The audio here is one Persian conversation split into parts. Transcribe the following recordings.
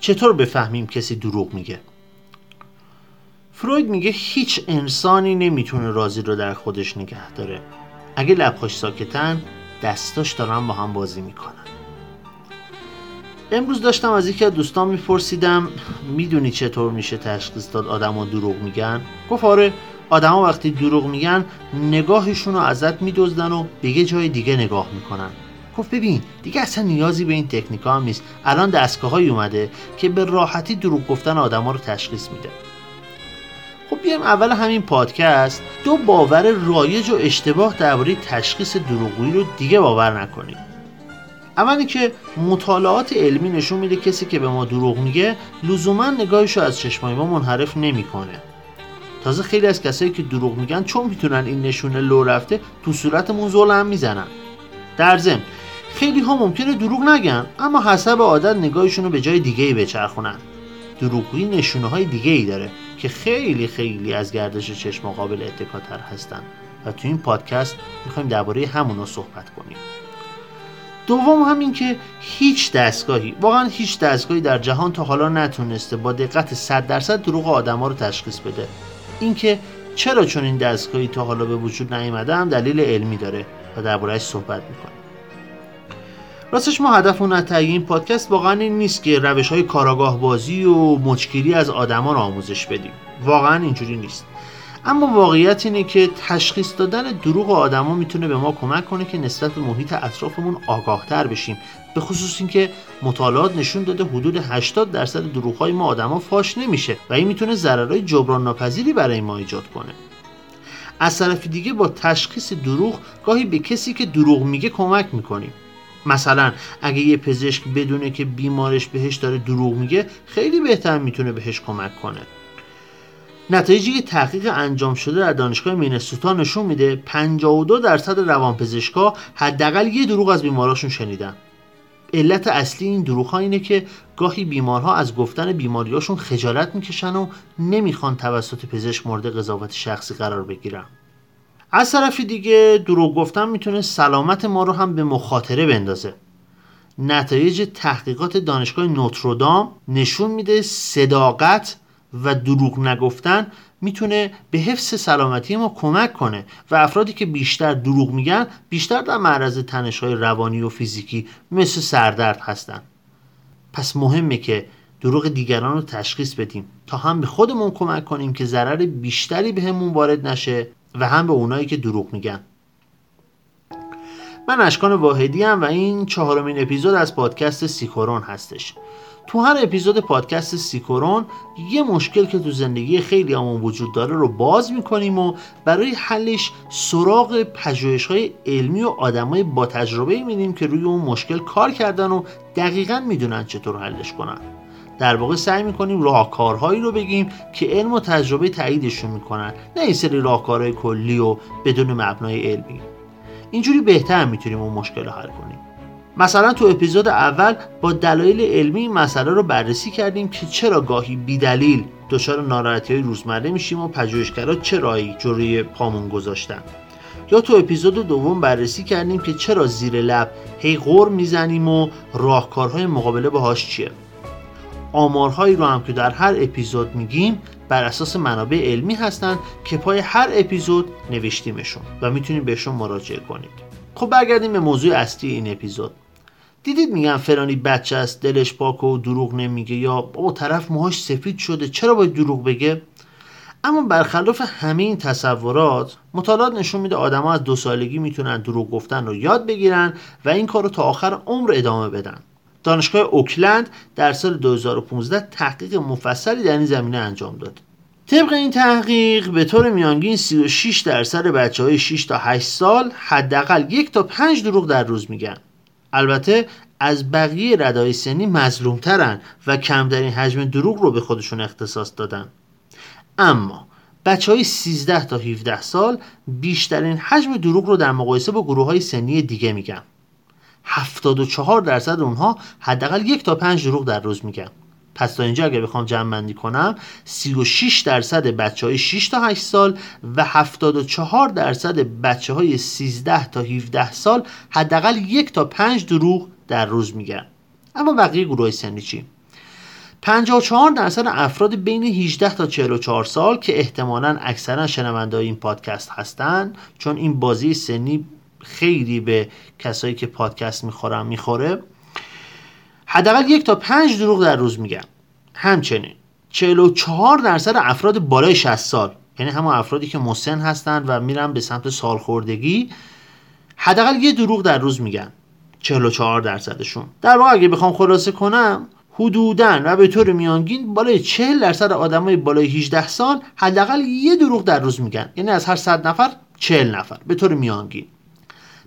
چطور بفهمیم کسی دروغ میگه؟ فروید میگه هیچ انسانی نمیتونه رازی رو در خودش نگه داره. اگه لبخاش ساکتن، دستاش دارن با هم بازی میکنن. امروز داشتم از یکی از دوستان میپرسیدم میدونی چطور میشه تشخیص داد آدما دروغ میگن؟ گفت آره، آدما وقتی دروغ میگن نگاهشون رو ازت میدزدن و به یه جای دیگه نگاه میکنن. گفت ببین دیگه اصلا نیازی به این تکنیکا هم نیست، الان دستگاه‌هایی اومده که به راحتی دروغ گفتن آدما رو تشخیص میده. خب بیایم اول همین پادکست دو باور رایج و اشتباه درباره تشخیص دروغگویی رو دیگه باور نکنیم. اولی که مطالعات علمی نشون میده کسی که به ما دروغ میگه لزوما نگاهش رو از چشمای ما منحرف نمیکنه. تازه خیلی از کسایی که دروغ میگن چون میتونن این نشونه لو رفته تو صورتمون زلم میزنن. در ضمن خیلی ها ممکنه دروغ نگن اما حسب عادت نگاهشون رو به جای دیگه‌ای بچرخونن. دروغگویی نشونه‌های دیگه‌ای داره که خیلی از گردش چشم قابل اتکاتر هستن و تو این پادکست میخوایم درباره همونا صحبت کنیم. دوم همین که واقعا هیچ دستگاهی در جهان تا حالا نتونسته با دقت 100% دروغ آدما رو تشخیص بده. اینکه چرا چون این دستگاهی تا حالا به وجود نیامده هم دلیل علمی داره و درباره‌اش صحبت میکنیم. راستش ما هدف اون تهیه این پادکست واقعا این نیست که روش‌های کاراگاه بازی و مچگیری از آدما رو آموزش بدیم. واقعا اینجوری نیست. اما واقعیت اینه که تشخیص دادن دروغ آدما میتونه به ما کمک کنه که نسبت به محیط اطرافمون آگاه‌تر بشیم. به خصوص اینکه مطالعات نشون داده حدود 80% دروغ‌های ما آدما فاش نمیشه و این میتونه ضررهای جبران ناپذیری برای ما ایجاد کنه. از طرف دیگه با تشخیص دروغ گاهی به کسی که دروغ میگه کمک می‌کنیم. مثلا اگه یه پزشک بدونه که بیمارش بهش داره دروغ میگه خیلی بهتر میتونه بهش کمک کنه. نتایجی که تحقیق انجام شده در دانشگاه مینسوتا نشون میده 52% روانپزشکا حداقل یه دروغ از بیماراشون شنیدن. علت اصلی این دروغ‌ها اینه که گاهی بیمارها از گفتن بیماریاشون خجالت میکشن و نمیخوان توسط پزشک مورد قضاوت شخصی قرار بگیرن. از طرف دیگه دروغ گفتن میتونه سلامت ما رو هم به مخاطره بندازه. نتایج تحقیقات دانشگاه نوتردام نشون میده صداقت و دروغ نگفتن میتونه به حفظ سلامتی ما کمک کنه و افرادی که بیشتر دروغ میگن بیشتر در معرض تنش‌های روانی و فیزیکی مثل سردرد هستن. پس مهمه که دروغ دیگران رو تشخیص بدیم تا هم به خودمون کمک کنیم که ضرر بیشتری بهمون وارد نشه و هم به اونایی که دروغ میگن. من اشکان واحدی ام و این 4th اپیزود از پادکست سیکرن هستش. تو هر اپیزود پادکست سیکرن یه مشکل که تو زندگی خیلیامون وجود داره رو باز میکنیم و برای حلش سراغ پژوهش‌های علمی و آدمای با تجربه می‌بینیم که روی اون مشکل کار کردن و دقیقاً میدونن چطور حلش کنن. در واقع سعی میکنیم راهکارهایی رو بگیم که علم و تجربه تاییدشون میکنن، نه این سری راهکارهای کلی و بدون مبنای علمی. اینجوری بهتر میتونیم اون مشکل رو حل کنیم. مثلا تو اپیزود اول با دلایل علمی این مسئله رو بررسی کردیم که چرا گاهی بی دلیل دچار ناراحتی‌های روزمره میشیم و پژوهشگرا چه راهی جلوی پامون گذاشتن. یا تو اپیزود دوم بررسی کردیم که چرا زیر لب هی غر میزنیم و راهکارهای مقابله باهاش چیه. آمارهایی رو هم که در هر اپیزود میگیم بر اساس منابع علمی هستن که پای هر اپیزود نوشتیمشون و میتونید بهشون مراجعه کنید. خب برگردیم به موضوع اصلی این اپیزود. دیدید میگن فلانی بچه است، دلش پاک و دروغ نمیگه، یا بابا طرف موهاش سفید شده چرا باید دروغ بگه؟ اما برخلاف همه این تصورات، مطالعات نشون میده آدما از 2 سالگی میتونن دروغ گفتن رو یاد بگیرن و این کارو تا آخر عمر ادامه بدن. دانشگاه اوکلند در سال 2015 تحقیق مفصلی در این زمینه انجام داد. طبق این تحقیق به طور میانگین 36% بچه‌های 6 تا 8 سال حداقل 1 تا 5 دروغ در روز میگن. البته از بقیه رده‌های سنی مظلوم‌ترن و کمترین حجم دروغ رو به خودشون اختصاص دادن. اما بچه‌های 13 تا 17 سال بیشترین حجم دروغ رو در مقایسه با گروه‌های سنی دیگه میگن. 74% اونها حداقل 1 تا 5 دروغ در روز میگن. پس تا اینجا اگر بخوام جمع بندی کنم 36% بچهای 6 تا 8 سال و 74% بچهای 13 تا 17 سال حداقل 1 تا 5 دروغ در روز میگن. اما بقیه گروه سنی چی؟ 54% افراد بین 18 تا 44 سال که احتمالاً اکثرا شنونده‌های این پادکست هستند، چون این بازی سنی خیلی به کسایی که پادکست میخوره، حداقل 1 تا 5 دروغ در روز میگن. همچنین 44% افراد بالای 60 سال، یعنی همون افرادی که مسن هستند و میرن به سمت سالخوردگی، حداقل 1 دروغ در روز میگن. 44%شون. در واقع اگه بخوام خلاصه کنم، حدوداً و به طور میانگین بالای 40% آدمای بالای 18 سال حداقل 1 دروغ در روز میگن، یعنی از هر 100 نفر 40 نفر به طور میانگین.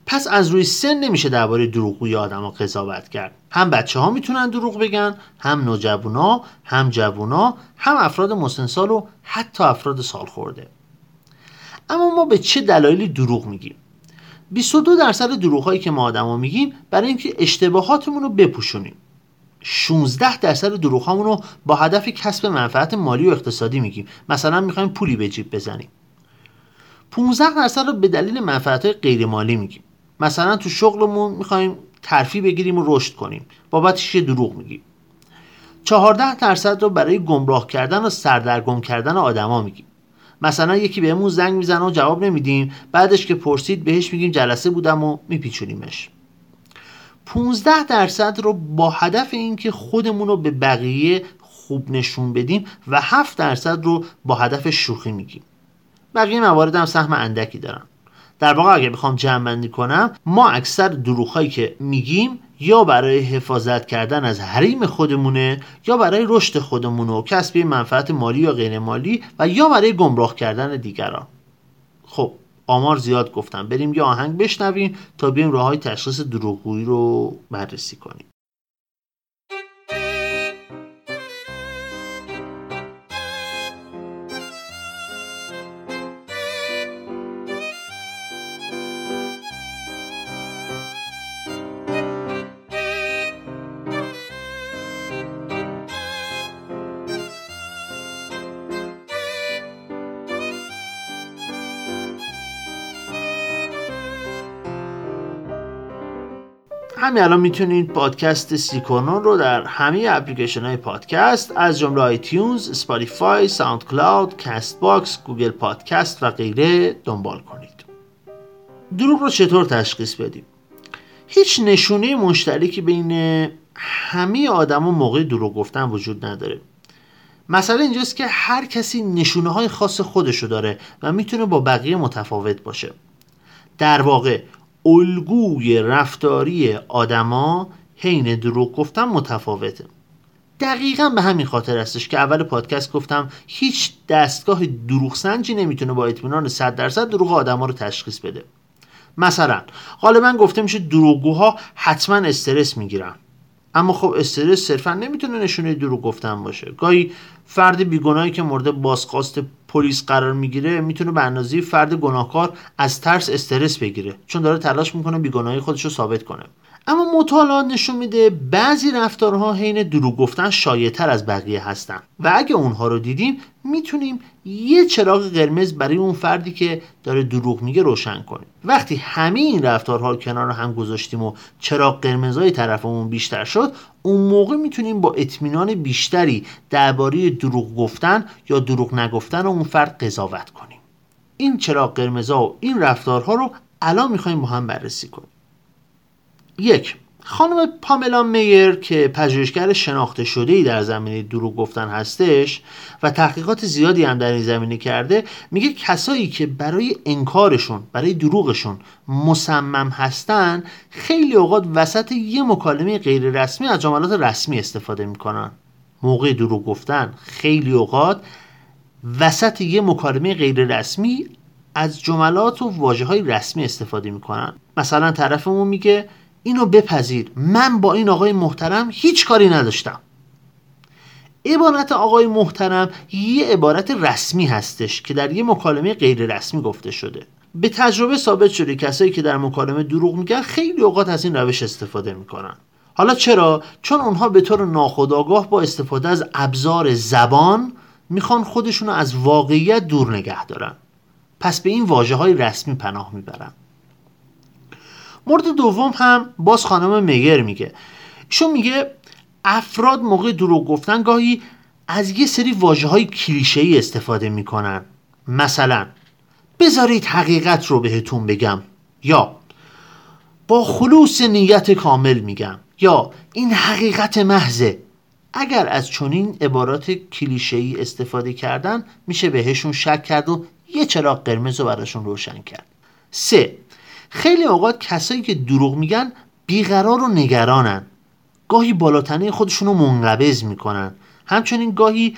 پس از روی سن نمیشه درباره دروغگویی آدم‌ها قضاوت کرد. هم بچه‌ها میتونن دروغ بگن، هم نوجوانا، هم جوونا، هم افراد مسن سال و حتی افراد سالخورده. اما ما به چه دلایلی دروغ میگیم؟ 22% دروغ‌هایی که ما آدم‌ها میگیم برای اینکه اشتباهاتمون رو بپوشونیم. 16% دروغ‌هامون رو با هدف کسب منفعت مالی و اقتصادی میگیم، مثلا میخوایم پولی به جیب بزنیم. 15% رو به دلیل منفعت‌های غیر مالی میگیم، مثلا تو شغلمون میخوایم ترفیع بگیریم و رشد کنیم، بابتش یه دروغ میگیم. 14% رو برای گمراه کردن و سردرگم کردن آدما میگیم، مثلا یکی بهمون زنگ میزنه و جواب نمیدیم، بعدش که پرسید بهش میگیم جلسه بودم و میپیچونیمش. 15% رو با هدف اینکه خودمون رو به بقیه خوب نشون بدیم و 7% رو با هدف شوخی میگیم. بقیه موارد هم سهم اندکی دارن. در واقع اگه بخوام جمع بندی کنم، ما اکثر دروغ‌هایی که میگیم یا برای حفاظت کردن از حریم خودمونه، یا برای رشد خودمونه و کسب منفعت مالی یا غیر مالی، و یا برای گمراه کردن دیگران. خب آمار زیاد گفتم، بریم یه آهنگ بشنویم تا بریم راه‌های تشخیص دروغگویی رو بررسی کنیم. همین الان میتونید پادکست سیکرن رو در همه اپلیکیشن های پادکست از جمله آیتیونز، اسپاتیفای، ساوند کلاود، کاست باکس، گوگل پادکست و غیره دنبال کنید. دروغ رو چطور تشخیص بدیم؟ هیچ نشونه مشترکی بین همه آدما موقع دروغ گفتن وجود نداره. مسئله اینجاست که هر کسی نشونه های خاص خودشو داره و میتونه با بقیه متفاوت باشه. در واقع الگوی رفتاری آدما حین دروغ گفتن متفاوته. دقیقاً به همین خاطر هستش که اول پادکست گفتم هیچ دستگاه دروغ سنجی نمیتونه با اطمینان 100% دروغ آدما رو تشخیص بده. مثلا غالباً گفته میشه دروغگوها حتماً استرس میگیرن، اما خب استرس صرفاً نمیتونه نشونه دروغ گفتن باشه. گاهی فرد بیگناهی که مورد بازخواست پلیس قرار میگیره میتونه به اندازه‌ی فرد گناهکار از ترس استرس بگیره، چون داره تلاش میکنه بیگناهی خودش رو ثابت کنه. اما مطالعات نشون میده بعضی رفتارها حین دروغ گفتن شایع‌تر از بقیه هستن و اگه اونها رو دیدیم میتونیم یه چراغ قرمز برای اون فردی که داره دروغ میگه روشن کنیم. وقتی همه این رفتارها کنار هم گذاشتیم و چراغ قرمزهای طرفمون بیشتر شد، اون موقع میتونیم با اطمینان بیشتری درباره دروغ گفتن یا دروغ نگفتن اون فرد قضاوت کنیم. این چراغ قرمزها و این رفتارها رو الان میخوایم با هم بررسی کنیم. 1. خانم پاملا میر که پژوهشگر شناخته شده‌ای در زمینه دروغ گفتن هستش و تحقیقات زیادی هم در این زمینه کرده، میگه کسایی که برای انکارشون، برای دروغشون مصمم هستن، خیلی اوقات وسط یه مکالمه غیر رسمی از جملات رسمی استفاده میکنن. موقع دروغ گفتن خیلی اوقات وسط یه مکالمه غیر رسمی از جملات و واژه‌های رسمی استفاده میکنن. مثلا طرفمون میگه اینو بپذیر، من با این آقای محترم هیچ کاری نداشتم. عبارت آقای محترم یه عبارت رسمی هستش که در یه مکالمه غیر رسمی گفته شده. به تجربه ثابت شده کسایی که در مکالمه دروغ میگن خیلی اوقات از این روش استفاده میکنن. حالا چرا؟ چون اونها به طور ناخودآگاه با استفاده از ابزار زبان میخوان خودشونو از واقعیت دور نگه دارن، پس به این واژه‌های رسمی پناه میبرن. مورد دوم هم باز خانم میگر میگه، ایشون میگه افراد موقع دروغ گفتن گاهی از یه سری واژه‌های کلیشه‌ای استفاده می‌کنن. مثلا بذارید حقیقت رو بهتون بگم، یا با خلوص نیت کامل میگم، یا این حقیقت محضه. اگر از چنین عبارات کلیشه‌ای استفاده کردن میشه بهشون شک کرد و یه چراغ قرمز رو براشون روشن کرد. 3. خیلی اوقات کسایی که دروغ میگن بیقرار و نگرانن. گاهی بالاتنه خودشون رو منقبض میکنن. همچنین گاهی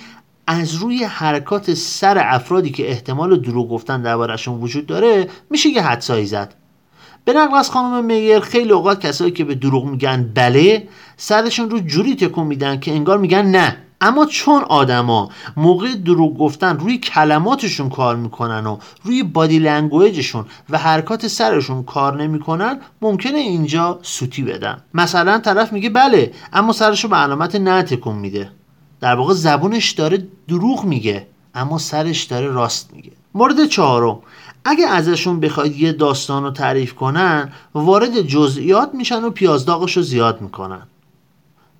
از روی حرکات سر افرادی که احتمال دروغ گفتن دربارشون وجود داره میشه یه حدسایی زد. به نقل از خانم میر، خیلی اوقات کسایی که به دروغ میگن بله، سرشون رو جوری تکون میدن که انگار میگن نه. اما چون آدما موقع دروغ گفتن روی کلماتشون کار میکنن و روی بادی لنگویجشون و حرکات سرشون کار نمیکنن، ممکنه اینجا سوتی بدن. مثلا طرف میگه بله، اما سرشو به علامت نه تکون میده. در واقع زبونش داره دروغ میگه اما سرش داره راست میگه. مورد 4، اگه ازشون بخواید یه داستان رو تعریف کنن، وارد جزئیات میشن و پیازداغش رو زیاد میکنن.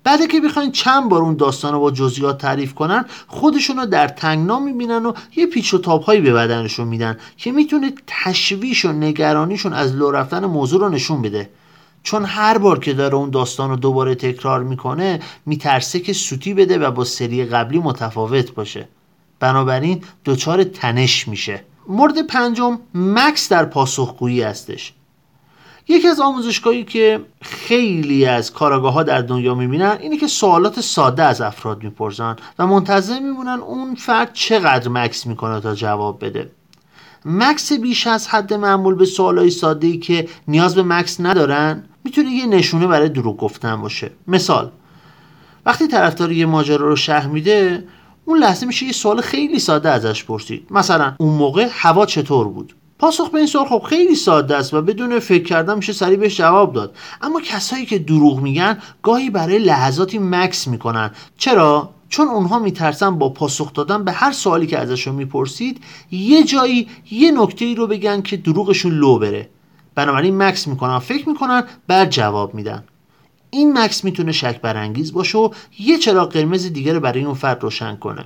بعد که بخواید چند بار اون داستان رو با جزئیات تعریف کنن، خودشون رو در تنگنا میبینن و یه پیچ و تاب‌هایی به بدنشون میدن که میتونه تشویش و نگرانیشون از لو رفتن موضوع رو نشون بده. چون هر بار که داره اون داستان رو دوباره تکرار میکنه، میترسه که سوتی بده و با سری قبلی متفاوت باشه. بنابراین دچار تنش میشه. مورد 5، مکث در پاسخگویی هستش. یکی از آموزشگاهی که خیلی از کاراگاه‌ها در دنیا می‌بینن اینه که سوالات ساده از افراد می‌پرسن و منتظر می‌مونن اون فرد چقدر مکث می‌کنه تا جواب بده. مکث بیش از حد معمول به سوالای ساده‌ای که نیاز به مکث ندارن میتونه یه نشونه برای دروغ گفتن باشه. مثال، وقتی طرفدار یه ماجرا رو شرح میده، اون لحظه میشه یه سوال خیلی ساده ازش پرسید. مثلا اون موقع هوا چطور بود؟ پاسخ به این سوال خب خیلی ساده است و بدون فکر کردن میشه سریع بهش جواب داد. اما کسایی که دروغ میگن گاهی برای لحظاتی مکث میکنن. چرا؟ چون اونها میترسن با پاسخ دادن به هر سوالی که ازشون میپرسید یه جایی یه نکته‌ای رو بگن که دروغشون لو بره. بنابراین مکث میکنن، فکر میکنن، بعد جواب میدن. این مکث میتونه شک برانگیز باشه و یه چراغ قرمز دیگه رو برای اون فرد روشن کنه.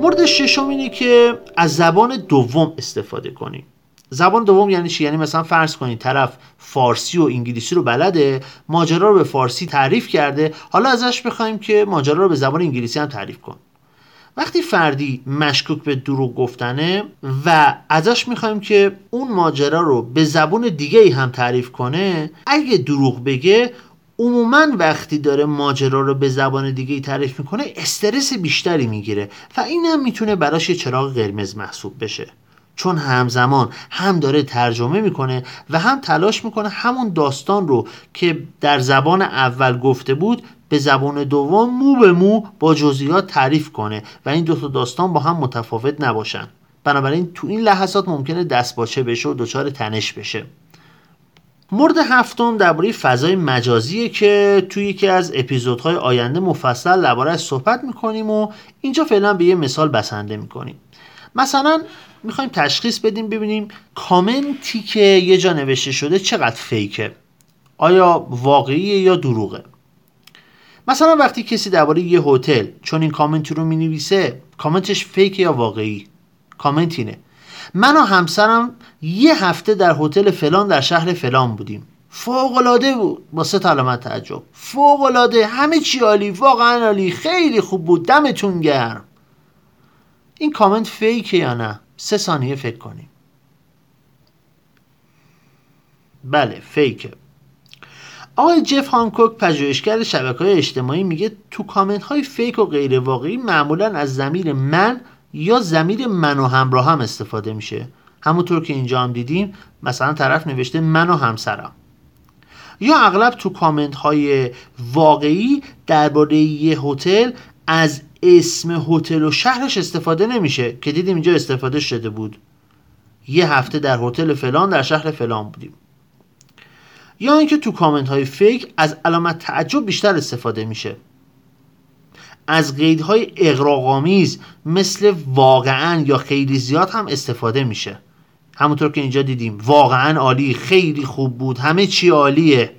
مورد 6 اینه که از زبان دوم استفاده کنیم. زبان دوم یعنی چی؟ یعنی مثلا فرض کنید طرف فارسی و انگلیسی رو بلده، ماجرا رو به فارسی تعریف کرده، حالا ازش بخوایم که ماجرا رو به زبان انگلیسی هم تعریف کن. وقتی فردی مشکوک به دروغ گفتنه و ازش میخوایم که اون ماجرا رو به زبان دیگه‌ای هم تعریف کنه، اگه دروغ بگه، عموماً وقتی داره ماجرا رو به زبان دیگه تعریف میکنه استرس بیشتری میگیره و این هم میتونه براش یه چراغ قرمز محسوب بشه، چون همزمان هم داره ترجمه میکنه و هم تلاش میکنه همون داستان رو که در زبان اول گفته بود به زبان دوم مو به مو با جزئیات تعریف کنه و این دو تا داستان با هم متفاوت نباشن. بنابراین تو این لحظات ممکنه دستپاچه بشه و دچار تنش بشه. مورد 7 درباره فضای مجازیه که توی یکی از اپیزودهای آینده مفصل درباره‌اش صحبت می‌کنیم و اینجا فعلا به یه مثال بسنده می‌کنیم. مثلا می‌خوایم تشخیص بدیم ببینیم کامنتی که یه جا نوشته شده چقدر فیکه، آیا واقعیه یا دروغه. مثلا وقتی کسی درباره یه هتل چون این کامنتی رو می‌نویسه، کامنتش فیکه یا واقعی؟ کامنت اینه: من و همسرم یه هفته در هتل فلان در شهر فلان بودیم، فوق‌العاده بود، با 3 علامت تعجب، فوق‌العاده، همه چی عالی، واقعا عالی، خیلی خوب بود، دمتون گرم. این کامنت فیکه یا نه؟ 3 ثانیه فکر کنیم. بله، فیکه. آقای جف هانکوک پژوهشگر شبکه‌های اجتماعی میگه تو کامنت‌های فیک و غیر واقعی معمولاً از ضمیر من یا ضمیر من و همراهم استفاده میشه. همونطور که اینجا هم دیدیم مثلا طرف نوشته من و همسرم. یا اغلب تو کامنت‌های واقعی درباره یه هتل از اسم هتل و شهرش استفاده نمیشه که دیدیم اینجا استفاده شده بود. یه هفته در هتل فلان در شهر فلان بودیم. یا اینکه تو کامنت های فیک از علامت تعجب بیشتر استفاده میشه. از قیدهای اغراق‌آمیز مثل واقعاً یا خیلی زیاد هم استفاده میشه. همونطور که اینجا دیدیم واقعاً عالی، خیلی خوب بود، همه چی عالیه.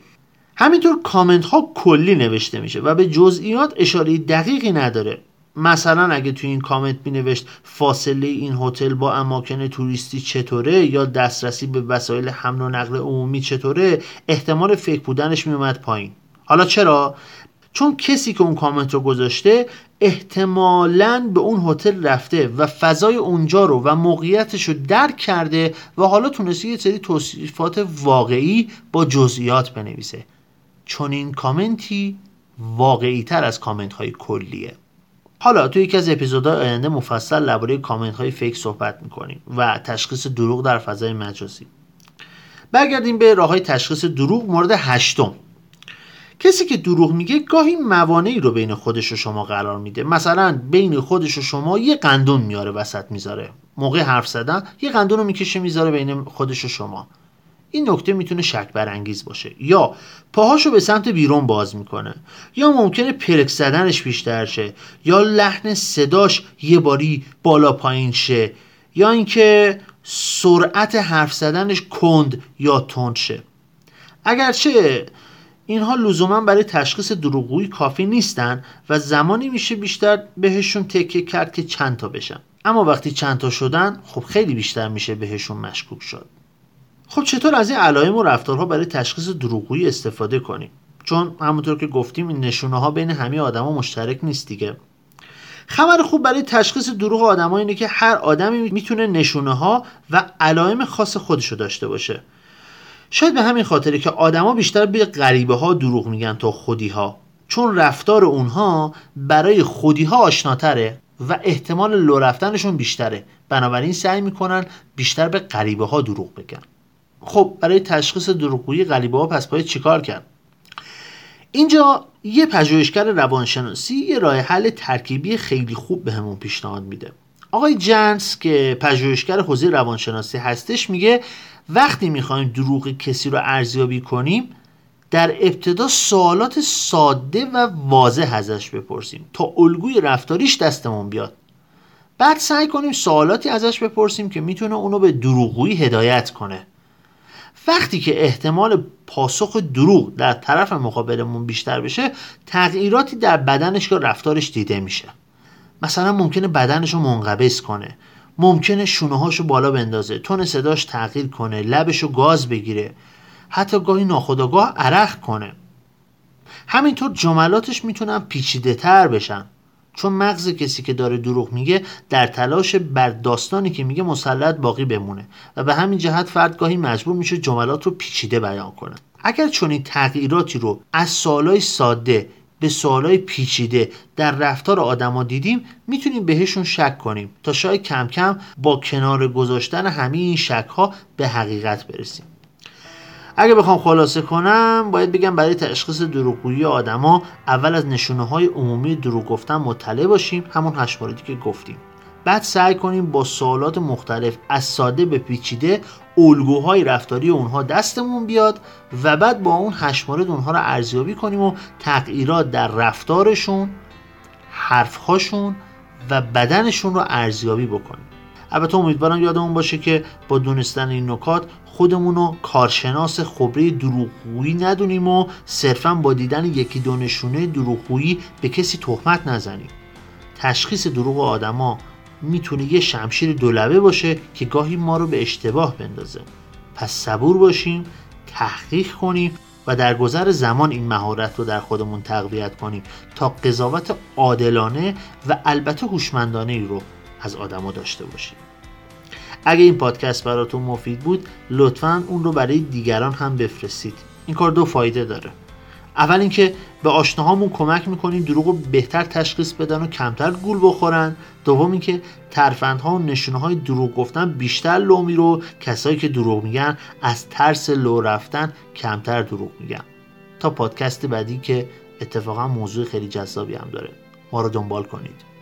همینطور کامنت ها کلی نوشته میشه و به جزئیات اشاره دقیقی نداره. مثلا اگه تو این کامنت بنوشت فاصله این هتل با اماکن توریستی چطوره یا دسترسی به وسایل حمل و نقل عمومی چطوره، احتمال فیک بودنش میومد پایین. حالا چرا؟ چون کسی که اون کامنت رو گذاشته احتمالاً به اون هتل رفته و فضای اونجا رو و موقعیتش رو درک کرده و حالا تونسته یه سری توصیفات واقعی با جزئیات بنویسه. چون این کامنتی واقعی تر از کامنت های کلیه. حالا توی یکی از اپیزودهای آینده مفصل درباره کامنت های فیک صحبت میکنیم و تشخیص دروغ در فضای مجازی. برگردیم به راههای تشخیص دروغ. مورد 8، کسی که دروغ میگه گاهی موانعی رو بین خودش و شما قرار میده. مثلا بین خودش و شما یه قندون میاره وسط میذاره. موقع حرف زدن یه قندون رو میکشه میذاره بین خودش و شما. این نکته میتونه شک برانگیز باشه. یا پاهاشو به سمت بیرون باز میکنه، یا ممکنه پرک زدنش بیشتر شه، یا لحن صداش یه باری بالا پایین شه، یا اینکه سرعت حرف زدنش کند یا تند شه. اگرچه اینها لزوما برای تشخیص دروغگویی کافی نیستن و زمانی میشه بیشتر بهشون تکیه کرد که چند تا بشن، اما وقتی چند تا شدن خب خیلی بیشتر میشه بهشون مشکوک شد. خب چطور از این علائم و رفتارها برای تشخیص دروغگویی استفاده کنیم؟ چون همونطور که گفتیم این نشونه‌ها بین همه آدما مشترک نیست دیگه. خبر خوب برای تشخیص دروغ آدما اینه که هر آدمی میتونه نشونه‌ها و علائم خاص خودشو داشته باشه. شاید به همین خاطره که آدما بیشتر به غریبه‌ها دروغ میگن تا خودی‌ها، چون رفتار اونها برای خودی‌ها آشناتره و احتمال لو رفتنشون بیشتره. بنابراین سعی میکنن بیشتر به غریبه‌ها دروغ بگن. خب برای تشخیص دروغگویی غریبه‌ها پس باید چیکار کرد؟ اینجا یه پژوهشگر روانشناسی یه راه حل ترکیبی خیلی خوب بهمون پیشنهاد میده. آقای جنس که پژوهشگر حوزه روانشناسی هستش میگه وقتی میخوایم دروغ کسی رو ارزیابی کنیم در ابتدا سوالات ساده و واضح ازش بپرسیم تا الگوی رفتاریش دستمون بیاد. بعد سعی کنیم سوالاتی ازش بپرسیم که میتونه اونو به دروغگویی هدایت کنه. وقتی که احتمال پاسخ دروغ در طرف مقابلمون بیشتر بشه، تغییراتی در بدنش یا رفتارش دیده میشه. مثلا ممکنه بدنشو منقبض کنه، ممکنه شونه‌هاشو بالا بندازه، تون صداش تغییر کنه، لبشو گاز بگیره، حتی گاهی ناخودآگاه عرق کنه. همینطور جملاتش میتونن پیچیده‌تر بشن، چون مغز کسی که داره دروغ میگه در تلاش بر داستانی که میگه مسلط باقی بمونه و به همین جهت فرد گاهی مجبور میشه جملات رو پیچیده بیان کنه. اگر چنین تغییراتی رو از سوالای ساده به سوالای پیچیده در رفتار آدما دیدیم، میتونیم بهشون شک کنیم تا شاید کم کم با کنار گذاشتن همه این شک‌ها به حقیقت برسیم. اگه بخوام خلاصه کنم باید بگم برای تشخیص دروغگویی آدما اول از نشونه‌های عمومی دروغ گفتن مطلع باشیم، همون 8 موردی که گفتیم. بعد سعی کنیم با سوالات مختلف از ساده به پیچیده الگوهای رفتاری اونها دستمون بیاد و بعد با اون 8 مورد اونها رو ارزیابی کنیم و تغییرات در رفتارشون، حرف‌هاشون و بدنشون رو ارزیابی بکنیم. البته امیدوارم یادمون باشه که با دونستن این نکات خودمون رو کارشناس خبره دروغگویی ندونیم و صرفاً با دیدن یکی دو نشونه دروغگویی به کسی تهمت نزنیم. تشخیص دروغ آدما میتونه یه شمشیر دولبه باشه که گاهی ما رو به اشتباه بندازه. پس صبور باشیم، تحقیق کنیم و در گذر زمان این مهارت رو در خودمون تقویت کنیم تا قضاوت عادلانه و البته هوشمندانه ای رو از آدما داشته باشیم. اگه این پادکست براتون مفید بود لطفاً اون رو برای دیگران هم بفرستید. این کار دو فایده داره. اول اینکه به آشناهامون کمک میکنیم دروغ رو بهتر تشخیص بدن و کمتر گول بخورن. دوم اینکه ترفندها و نشونه‌های دروغ گفتن بیشتر لو میرو، کسایی که دروغ میگن از ترس لو رفتن کمتر دروغ میگن. تا پادکست بعدی که اتفاقا موضوع خیلی جذابی هم داره، ما رو دنبال کنید.